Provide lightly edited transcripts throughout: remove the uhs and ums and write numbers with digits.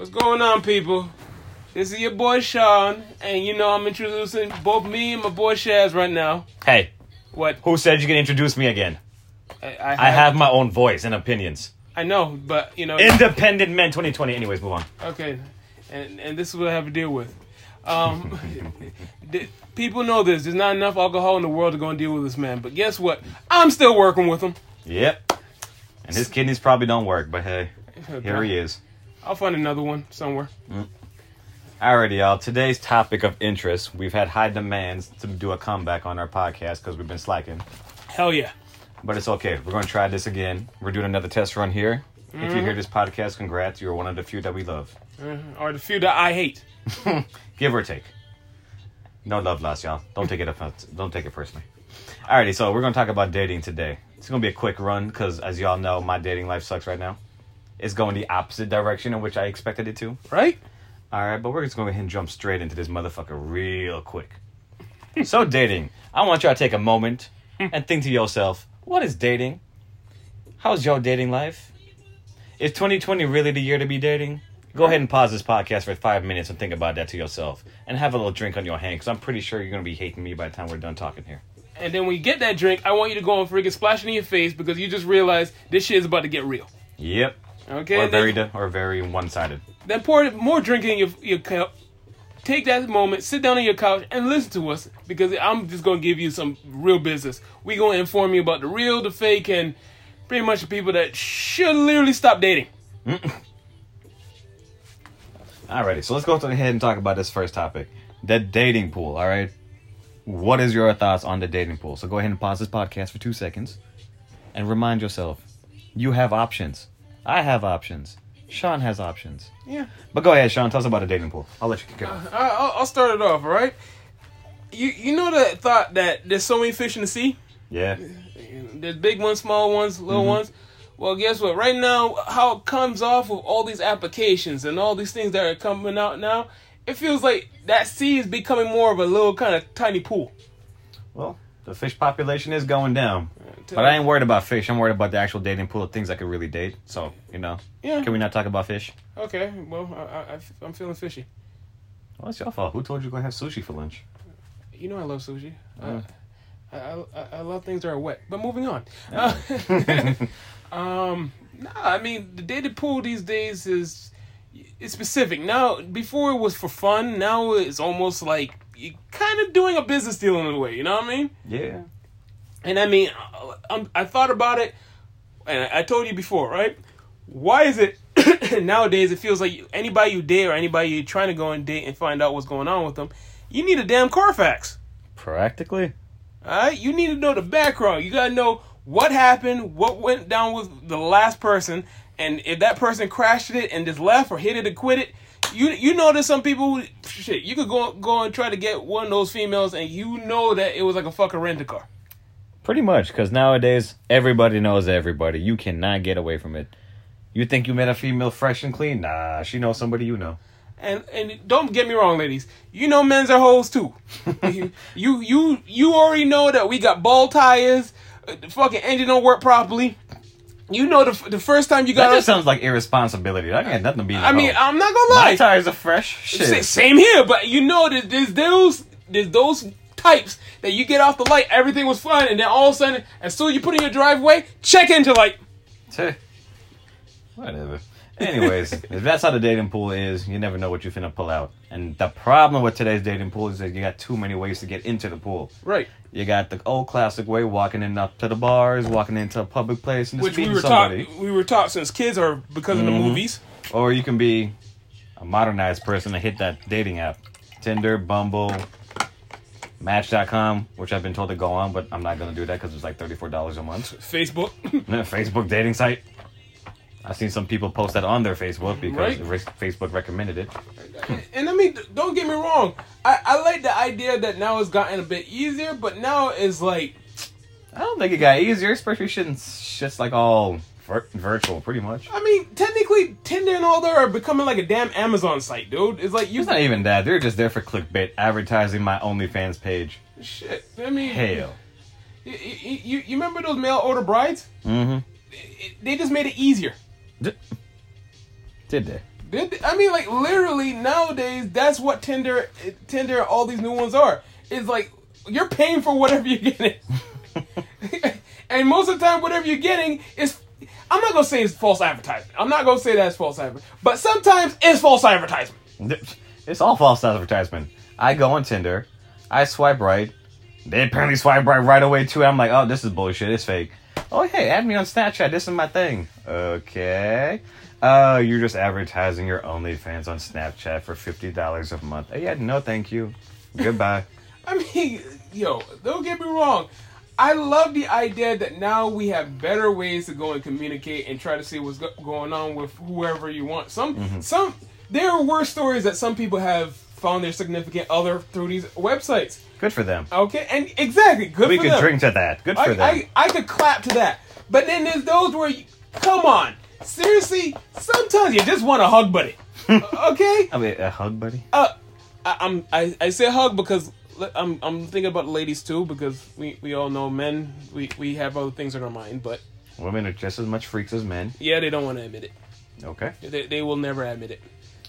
What's going on, people? This is your boy Sean, and you know I'm introducing both me and my boy Shaz right now. Hey. What? Who said you can introduce me again? I have my own voice and opinions. I know, but you know... Independent Men 2020. Anyways, move on. Okay. And this is what I have to deal with. People know this. There's not enough alcohol in the world to go and deal with this man. But guess what? I'm still working with him. Yep. And his kidneys probably don't work, but hey, here he is. I'll find another one somewhere. Mm. Alrighty, y'all. Today's topic of interest. We've had high demands to do a comeback on our podcast because we've been slacking. Hell yeah. But it's okay. We're going to try this again. We're doing another test run here. Mm-hmm. If you hear this podcast, congrats. You're one of the few that we love. Or the few that I hate. Give or take. No love lost, y'all. Don't take it offense. Don't take it personally. Alrighty, so we're going to talk about dating today. It's going to be a quick run because, as y'all know, my dating life sucks right now. It's going the opposite direction in which I expected it to. Right? Alright, but we're just going to go ahead and jump straight into this motherfucker real quick. So dating. I want y'all to take a moment and think to yourself, what is dating? How's your dating life? Is 2020 really the year to be dating? Go ahead and pause this podcast for 5 minutes and think about that to yourself. And have a little drink on your hand, because I'm pretty sure you're going to be hating me by the time we're done talking here. And then when you get that drink, I want you to go and freaking splash it in your face, because you just realize this shit is about to get real. Yep. Okay. Or very one-sided. Then pour more drink in your cup. Take that moment, sit down on your couch, and listen to us, because I'm just going to give you some real business. We're going to inform you about the real, the fake, and pretty much the people that should literally stop dating. Alrighty, so let's go ahead and talk about this first topic. The dating pool, alright? What is your thoughts on the dating pool? So go ahead and pause this podcast for 2 seconds and remind yourself, you have options. I have options. Sean has options. Yeah. But go ahead, Sean. Tell us about a dating pool. I'll let you kick it off. I'll start it off, all right? You know the thought that there's so many fish in the sea? Yeah. There's big ones, small ones, little ones. Well, guess what? Right now, how it comes off with all these applications and all these things that are coming out now, it feels like that sea is becoming more of a little kind of tiny pool. Well, the fish population is going down. But I ain't worried about fish. I'm worried about the actual dating pool of things I could really date. So, you know. Yeah. Can we not talk about fish? Okay. Well, I'm feeling fishy. Well, it's your fault. Who told you to go have sushi for lunch? You know I love sushi. I love things that are wet. But moving on. Yeah. The dating pool these days is specific. Now, before it was for fun. Now it's almost like you're kind of doing a business deal in a way. You know what I mean? Yeah. And I mean, I thought about it, and I told you before, right? Why is it nowadays it feels like anybody you date or anybody you're trying to go and date and find out what's going on with them, you need a damn Carfax. Practically. All right? You need to know the background. You got to know what happened, what went down with the last person, and if that person crashed it and just left or hit it and quit it, you know there's some people who, shit, you could go and try to get one of those females, and you know that it was like a fucking rent-a-car. Pretty much, because nowadays, everybody knows everybody. You cannot get away from it. You think you met a female fresh and clean? Nah, she knows somebody you know. And don't get me wrong, ladies. You know men's are hoes, too. you already know that we got bald tires. The fucking engine don't work properly. You know the first time you got... That just sounds like irresponsibility. I got nothing to be... I mean, I'm not going to lie. My tires are fresh. Shit. Same here, but you know there's those types that you get off the light, everything was fine, and then all of a sudden, as soon as you put in your driveway, check engine light. Whatever. Anyways, if that's how the dating pool is, you never know what you're finna pull out. And the problem with today's dating pool is that you got too many ways to get into the pool. Right. You got the old classic way, walking in up to the bars, walking into a public place, and just meeting somebody. Which we were taught since kids, or because of the movies. Or you can be a modernized person and hit that dating app. Tinder, Bumble... Match.com, which I've been told to go on, but I'm not going to do that because it's like $34 a month. Facebook. Facebook dating site. I've seen some people post that on their Facebook because Facebook recommended it. And I mean, don't get me wrong. I like the idea that now it's gotten a bit easier, but now it's like... I don't think it got easier, especially shit's like all virtual, pretty much. I mean, technically, Tinder and all that are becoming like a damn Amazon site, dude. It's like... It's not even that. They're just there for clickbait, advertising my OnlyFans page. Shit. I mean... Hell. You remember those mail-order brides? Mm-hmm. They just made it easier. Did they? I mean, like, literally nowadays, that's what Tinder, all these new ones are. It's like you're paying for whatever you're getting, and most of the time, whatever you're getting is. I'm not gonna say it's false advertisement. I'm not gonna say that's false advertisement, but sometimes it's false advertisement. It's all false advertisement. I go on Tinder, I swipe right. They apparently swipe right away too. I'm like, oh, this is bullshit. It's fake. Oh, hey, add me on Snapchat. This is my thing. Okay. You're just advertising your OnlyFans on Snapchat for $50 a month. Yeah, no, thank you. Goodbye. I mean, yo, don't get me wrong. I love the idea that now we have better ways to go and communicate and try to see what's going on with whoever you want. Some there were stories that some people have found their significant other through these websites. Good for them. Okay, and exactly, good for them. We could drink to that. Good for them. I could clap to that. But then there's those where, come on. Seriously, sometimes you just want a hug buddy. Okay? I mean, a hug buddy? I say hug because I'm thinking about ladies too, because we all know men, we have other things on our mind, but women are just as much freaks as men. Yeah, they don't want to admit it. Okay. They will never admit it.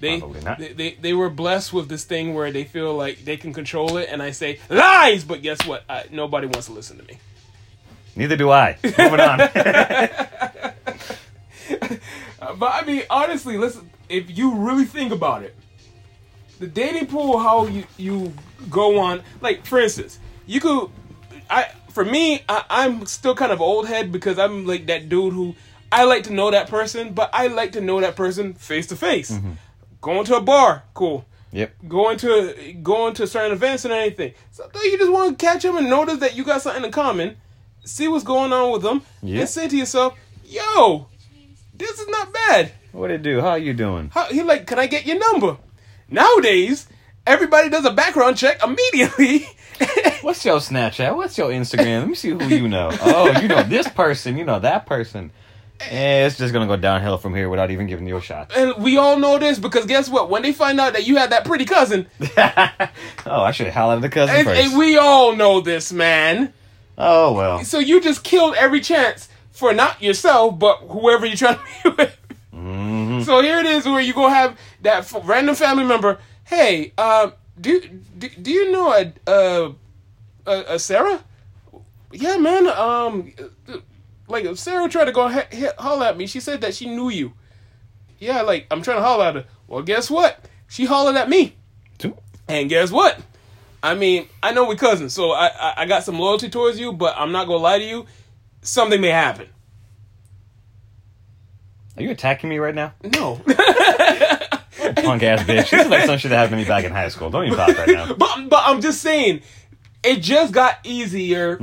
Probably not. They were blessed with this thing where they feel like they can control it, and I say, lies! But guess what? Nobody wants to listen to me. Neither do I. Moving on. But I mean, honestly, listen. If you really think about it, the dating pool, how you go on, like for instance, you could. I'm still kind of old head because I'm like that dude who I like to know that person, but I like to know that person face to face. Going to a bar, cool. Yep. Going to certain events and anything. Sometimes you just want to catch them and notice that you got something in common, see what's going on with them, and say to yourself, "Yo, this is not bad. What it do? How are you doing?" He like, can I get your number? Nowadays, everybody does a background check immediately. What's your Snapchat? What's your Instagram? Let me see who you know. Oh, you know this person. You know that person. And it's just going to go downhill from here without even giving you a shot. And we all know this because guess what? When they find out that you had that pretty cousin. I should holler at the cousin first. And we all know this, man. Oh, well. So you just killed every chance. For not yourself, but whoever you're trying to be with. So here it is where you're going to have that random family member. Hey, do you know a Sarah? Yeah, man. Like, Sarah tried to go holler at me. She said that she knew you. Yeah, like, I'm trying to holler at her. Well, guess what? She hollered at me. Too. And guess what? I mean, I know we're cousins, so I got some loyalty towards you, but I'm not going to lie to you. Something may happen. Are you attacking me right now? No. Punk ass bitch. This is like some shit that happened to me back in high school. Don't even talk right now. But I'm just saying, it just got easier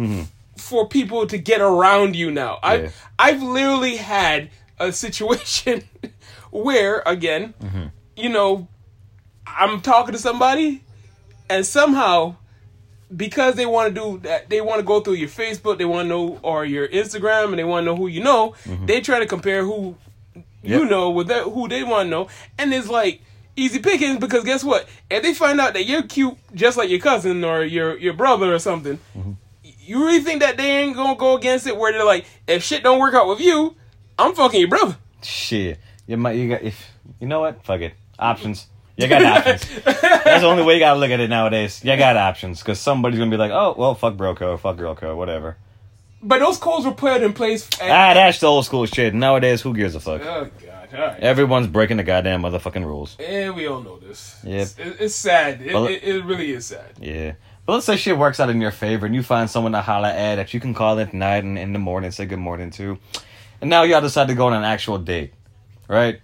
for people to get around you now. I've literally had a situation where, again, you know, I'm talking to somebody and somehow, because they want to do that, they want to go through your Facebook, they want to know, or your Instagram, and they want to know who you know. They try to compare who you know with that, who they want to know, and it's like easy pickings because guess what? If they find out that you're cute, just like your cousin or your brother or something, you really think that they ain't gonna go against it? Where they're like, if shit don't work out with you, I'm fucking your brother. Shit, you know what? Fuck it, options. You got options. That's the only way you got to look at it nowadays. You got options. Because somebody's going to be like, oh, well, fuck bro code, fuck girl code, whatever. But those codes were put in place. That's the old school shit. Nowadays, who gives a fuck? Oh, God. All right. Everyone's breaking the goddamn motherfucking rules. And we all know this. Yep. It's sad. It really is sad. Yeah. But let's say shit works out in your favor and you find someone to holler at that you can call at night and in the morning say good morning to. And now y'all decide to go on an actual date. Right?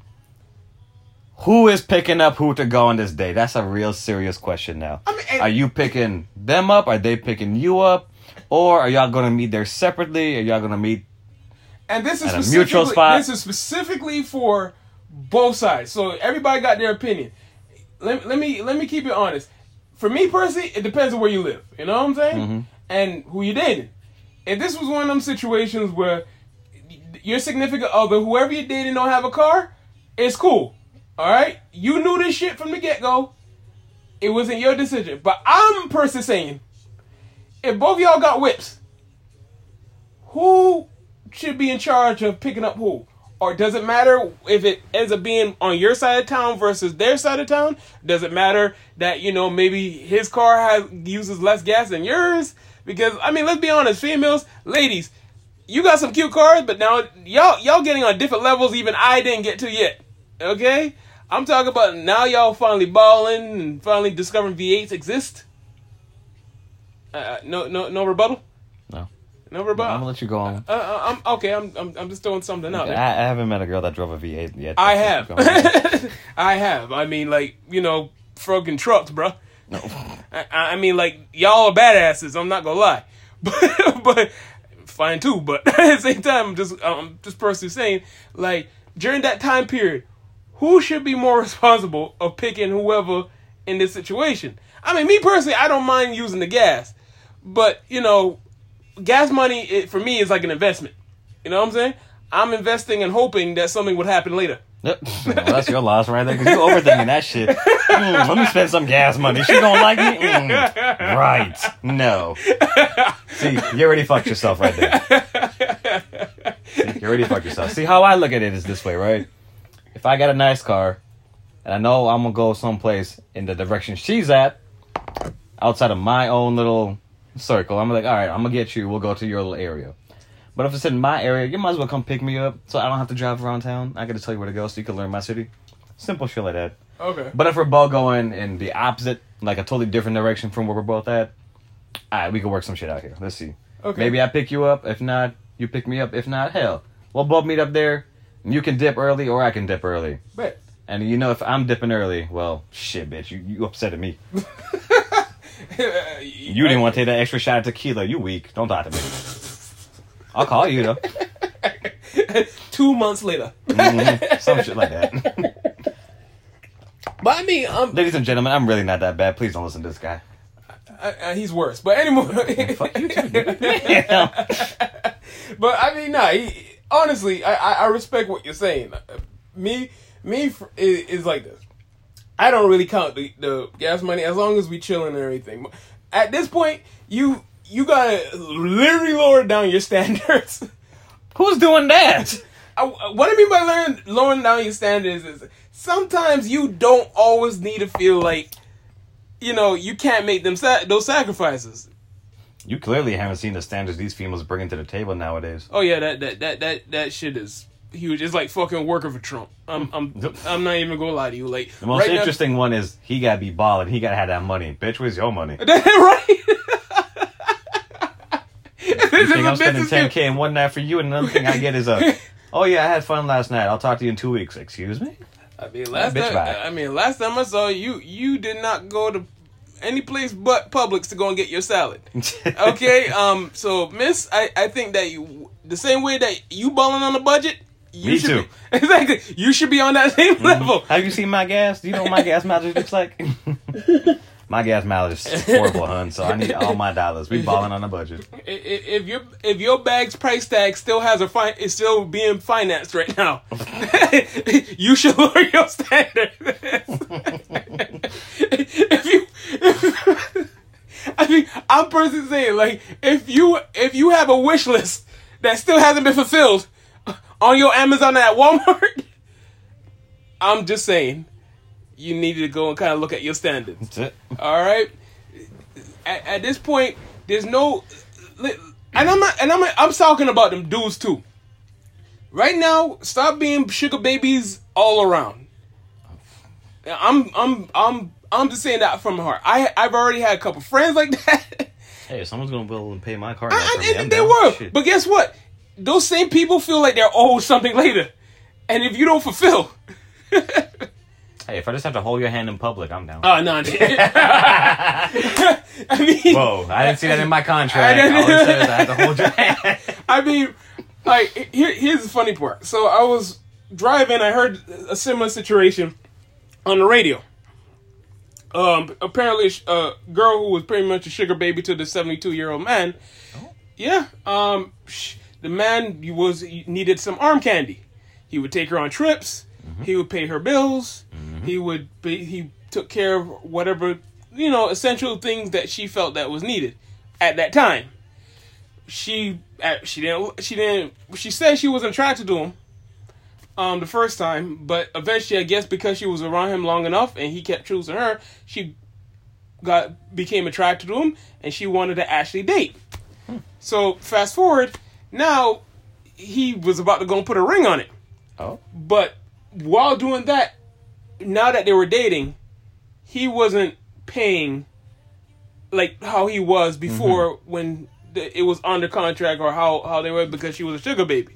Who is picking up who to go on this date? That's a real serious question now. I mean, are you picking them up? Are they picking you up? Or are y'all going to meet there separately? Are y'all going to meet at a mutual spot? This is specifically for both sides. So everybody got their opinion. Let me keep it honest. For me personally, it depends on where you live. You know what I'm saying? And who you dating. If this was one of them situations where your significant other, whoever you're dating, don't have a car, it's cool. Alright? You knew this shit from the get-go. It wasn't your decision. But I'm personally saying, if both of y'all got whips, who should be in charge of picking up who? Or does it matter if it ends up being on your side of town versus their side of town? Does it matter that, you know, maybe his car uses less gas than yours? Because, I mean, let's be honest, females, ladies, you got some cute cars, but now y'all getting on different levels even I didn't get to yet, okay? I'm talking about now y'all finally balling and finally discovering V8s exist. No rebuttal? No rebuttal? I'm gonna let you go on. I'm just throwing something out there. I haven't met a girl that drove a V8 yet. I have. I mean, like, you know, fucking trucks, bro. No. I mean, like, y'all are badasses. I'm not gonna lie, but fine too. But at the same time, I'm just personally saying, like, during that time period, who should be more responsible of picking whoever in this situation? I mean, me personally, I don't mind using the gas, but, you know, gas money, for me, is like an investment. You know what I'm saying? I'm investing and hoping that something would happen later. Yep. Well, that's your loss right there, because you're overthinking that shit. Let me spend some gas money. She don't like me? Right. No. See, you already fucked yourself right there. See, how I look at it is this way, right? If I got a nice car, and I know I'm going to go someplace in the direction she's at, outside of my own little circle, I'm like, all right, I'm gonna get you, we'll go to your little area. But if it's in my area, you might as well come pick me up, so I don't have to drive around town. I gotta tell you where to go so you can learn my city. Simple shit like that. Okay. But if we're both going in the opposite, like a totally different direction from where we're both at, all right, we can work some shit out here. Let's see. Okay. Maybe I pick you up. If not, you pick me up. If not, hell, we'll both meet up there. You can dip early or I can dip early. Right. And you know, if I'm dipping early, well, shit, bitch, you upset at me. You didn't want to take that extra shot of tequila. You weak. Don't talk to me. I'll call you, though. 2 months later. Some shit like that. But I mean... ladies and gentlemen, I'm really not that bad. Please don't listen to this guy. He's worse. But anyway... Fuck you too. Yeah. But I mean, nah. Honestly, I respect what you're saying. Me is like this. I don't really count the gas money as long as we chilling and everything. At this point, you gotta literally lower down your standards. Who's doing that? What I mean by lowering down your standards is sometimes you don't always need to feel like, you know, you can't make them those sacrifices. You clearly haven't seen the standards these females bringing to the table nowadays. Oh yeah, that shit is huge. It's like fucking working for Trump. I'm not even gonna lie to you. Like, the most interesting one is he gotta be balling. He gotta have that money. Bitch, where's your money? Right. You think I'm spending $10,000 in one night for you, and another thing I get is oh yeah, I had fun last night. I'll talk to you in 2 weeks. Excuse me. I mean, last time I saw you, you did not go to any place but Publix to go and get your salad. Okay. So, miss, I think that you, the same way that you balling on the budget. Me too. Exactly. You should be on that same level. Have you seen my gas? Do you know what my gas mileage looks like? My gas mileage is horrible, hun. So I need all my dollars. We balling on a budget. If your bag's price tag still has is still being financed right now, you should lower your standards. I mean, I'm personally saying, like, if you have a wish list that still hasn't been fulfilled on your Amazon at Walmart, I'm just saying, you needed to go and kind of look at your standards. That's it. All right. At this point, there's no, I'm talking about them dudes too. Right now, stop being sugar babies all around. I'm just saying that from my heart. I've already had a couple friends like that. Hey, someone's gonna be able to pay my car. They were, shit. But guess what? Those same people feel like they're owed something later. And if you don't fulfill... Hey, if I just have to hold your hand in public, I'm down. Oh, no. I mean... Whoa, I didn't see that in my contract. I always said I have to hold your hand. I mean, like, here's the funny part. So I was driving, I heard a similar situation on the radio. Apparently, a girl who was pretty much a sugar baby to the 72-year-old man. Oh. Yeah. The man needed some arm candy. He would take her on trips. Mm-hmm. He would pay her bills. Mm-hmm. He took care of whatever, you know, essential things that she felt that was needed at that time. She said she wasn't attracted to him, the first time, but eventually, I guess because she was around him long enough and he kept choosing her, she became attracted to him and she wanted to actually date. So fast forward, now he was about to go and put a ring on it. Oh. But while doing that, now that they were dating, he wasn't paying like how he was before when it was under contract, or how they were, because she was a sugar baby.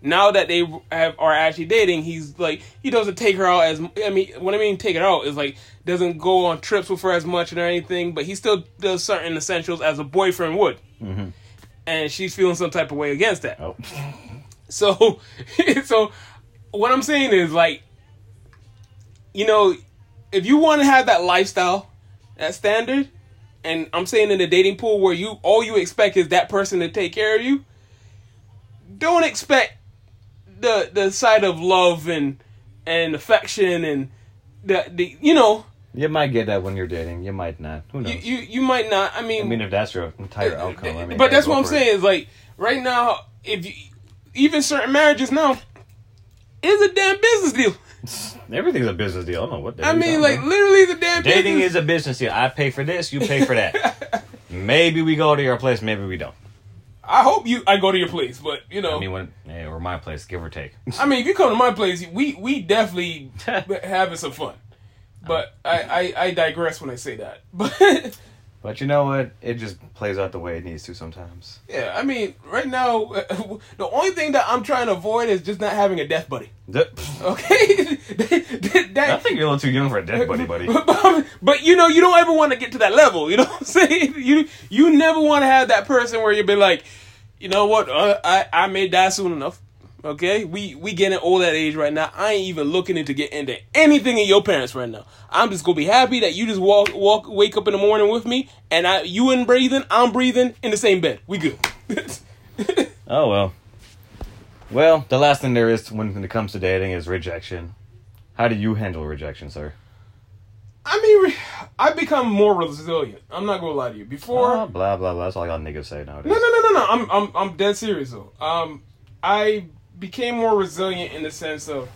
Now that they are actually dating, he's like, he doesn't take her out as, I mean, what I mean take it out is like, doesn't go on trips with her as much or anything, but he still does certain essentials as a boyfriend would. Mm-hmm. And she's feeling some type of way against that. Oh. So what I'm saying is, like, you know, if you want to have that lifestyle, that standard, and I'm saying in the dating pool where you all you expect is that person to take care of you, don't expect the side of love and affection and the you know. You might get that when you're dating. You might not. Who knows? You might not. I mean, if that's your entire outcome. But that's what I'm saying is, like, right now, if you, even certain marriages now, is a damn business deal. Everything's a business deal. I don't know what. I mean, like, literally, the damn dating business. Is a business deal. I pay for this, you pay for that. Maybe we go to your place. Maybe we don't. I hope I go to your place, but you know. I mean, or my place, give or take. I mean, if you come to my place, we definitely having some fun. But I digress when I say that. But you know what? It just plays out the way it needs to sometimes. Yeah, I mean, right now, the only thing that I'm trying to avoid is just not having a death buddy. Okay? I think you're a little too young for a death buddy. But, you know, you don't ever want to get to that level. You know what I'm saying? You never want to have that person where you'll be like, you know what? I may die soon enough. Okay, we getting old at age right now. I ain't even looking into getting into anything in your parents right now. I'm just gonna be happy that you just wake up in the morning with me, and you ain't breathing, I'm breathing in the same bed. We good. Oh well. Well, the last thing there is when it comes to dating is rejection. How do you handle rejection, sir? I mean, I've become more resilient. I'm not gonna lie to you. Before blah blah blah. That's all y'all niggas say nowadays. No. I'm dead serious though. I became more resilient in the sense of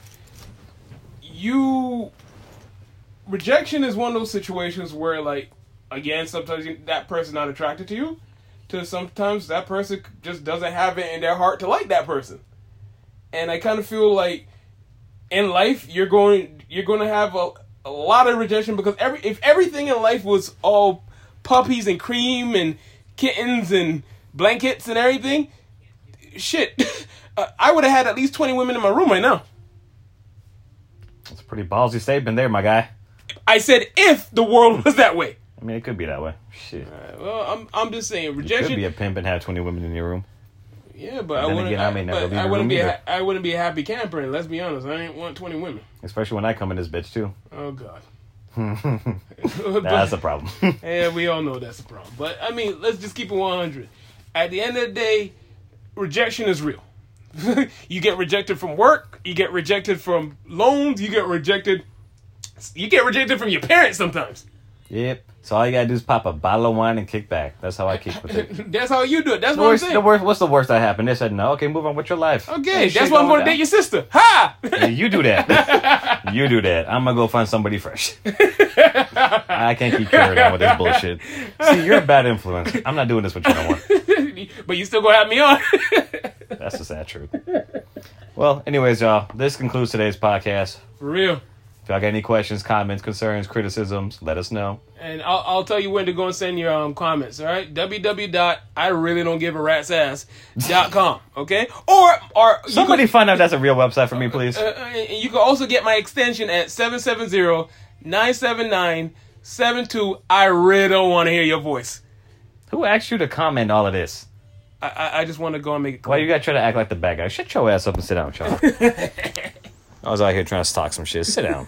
rejection is one of those situations where, like, again, sometimes that person's not attracted to you, to sometimes that person just doesn't have it in their heart to like that person. And I kind of feel like in life you're going to have a lot of rejection, because if everything in life was all puppies and cream and kittens and blankets and everything, shit. I would have had at least 20 women in my room right now. That's a pretty ballsy statement there, my guy. I said if the world was that way. I mean, it could be that way. Shit. Right, well, I'm just saying, rejection... You could be a pimp and have 20 women in your room. Yeah, but I wouldn't be a happy camper, and let's be honest, I ain't want 20 women. Especially when I come in this bitch, too. Oh, God. Nah, that's a problem. Yeah, we all know that's a problem. But, I mean, let's just keep it 100. At the end of the day, rejection is real. You get rejected from work, you get rejected from loans, you get rejected from your parents sometimes. Yep. So all you gotta do is pop a bottle of wine and kick back. That's how I kick with it. That's how you do it. That's what I'm saying. What's the worst that happened? They said no. Okay, move on with your life. Okay, that's why I'm gonna date your sister. Ha! Yeah, you do that. You do that. I'm gonna go find somebody fresh. I can't keep carrying on with this bullshit. See, you're a bad influence. I'm not doing this with you no more. But you still gonna have me on. That's the sad truth. Well, anyways, y'all, this concludes today's podcast. For real. If y'all got any questions, comments, concerns, criticisms, let us know. And I'll tell you when to go and send your comments, all right? www.ireallydon'tgivearatsass.com, okay? Or somebody find out that's a real website for me, please. And you can also get my extension at 770-979-72. I really don't want to hear your voice. Who asked you to comment all of this? I just want to go and make it clear. Well, you got to try to act like the bad guy. Shut your ass up and sit down, Charlie. I was out here trying to stalk some shit. Sit down.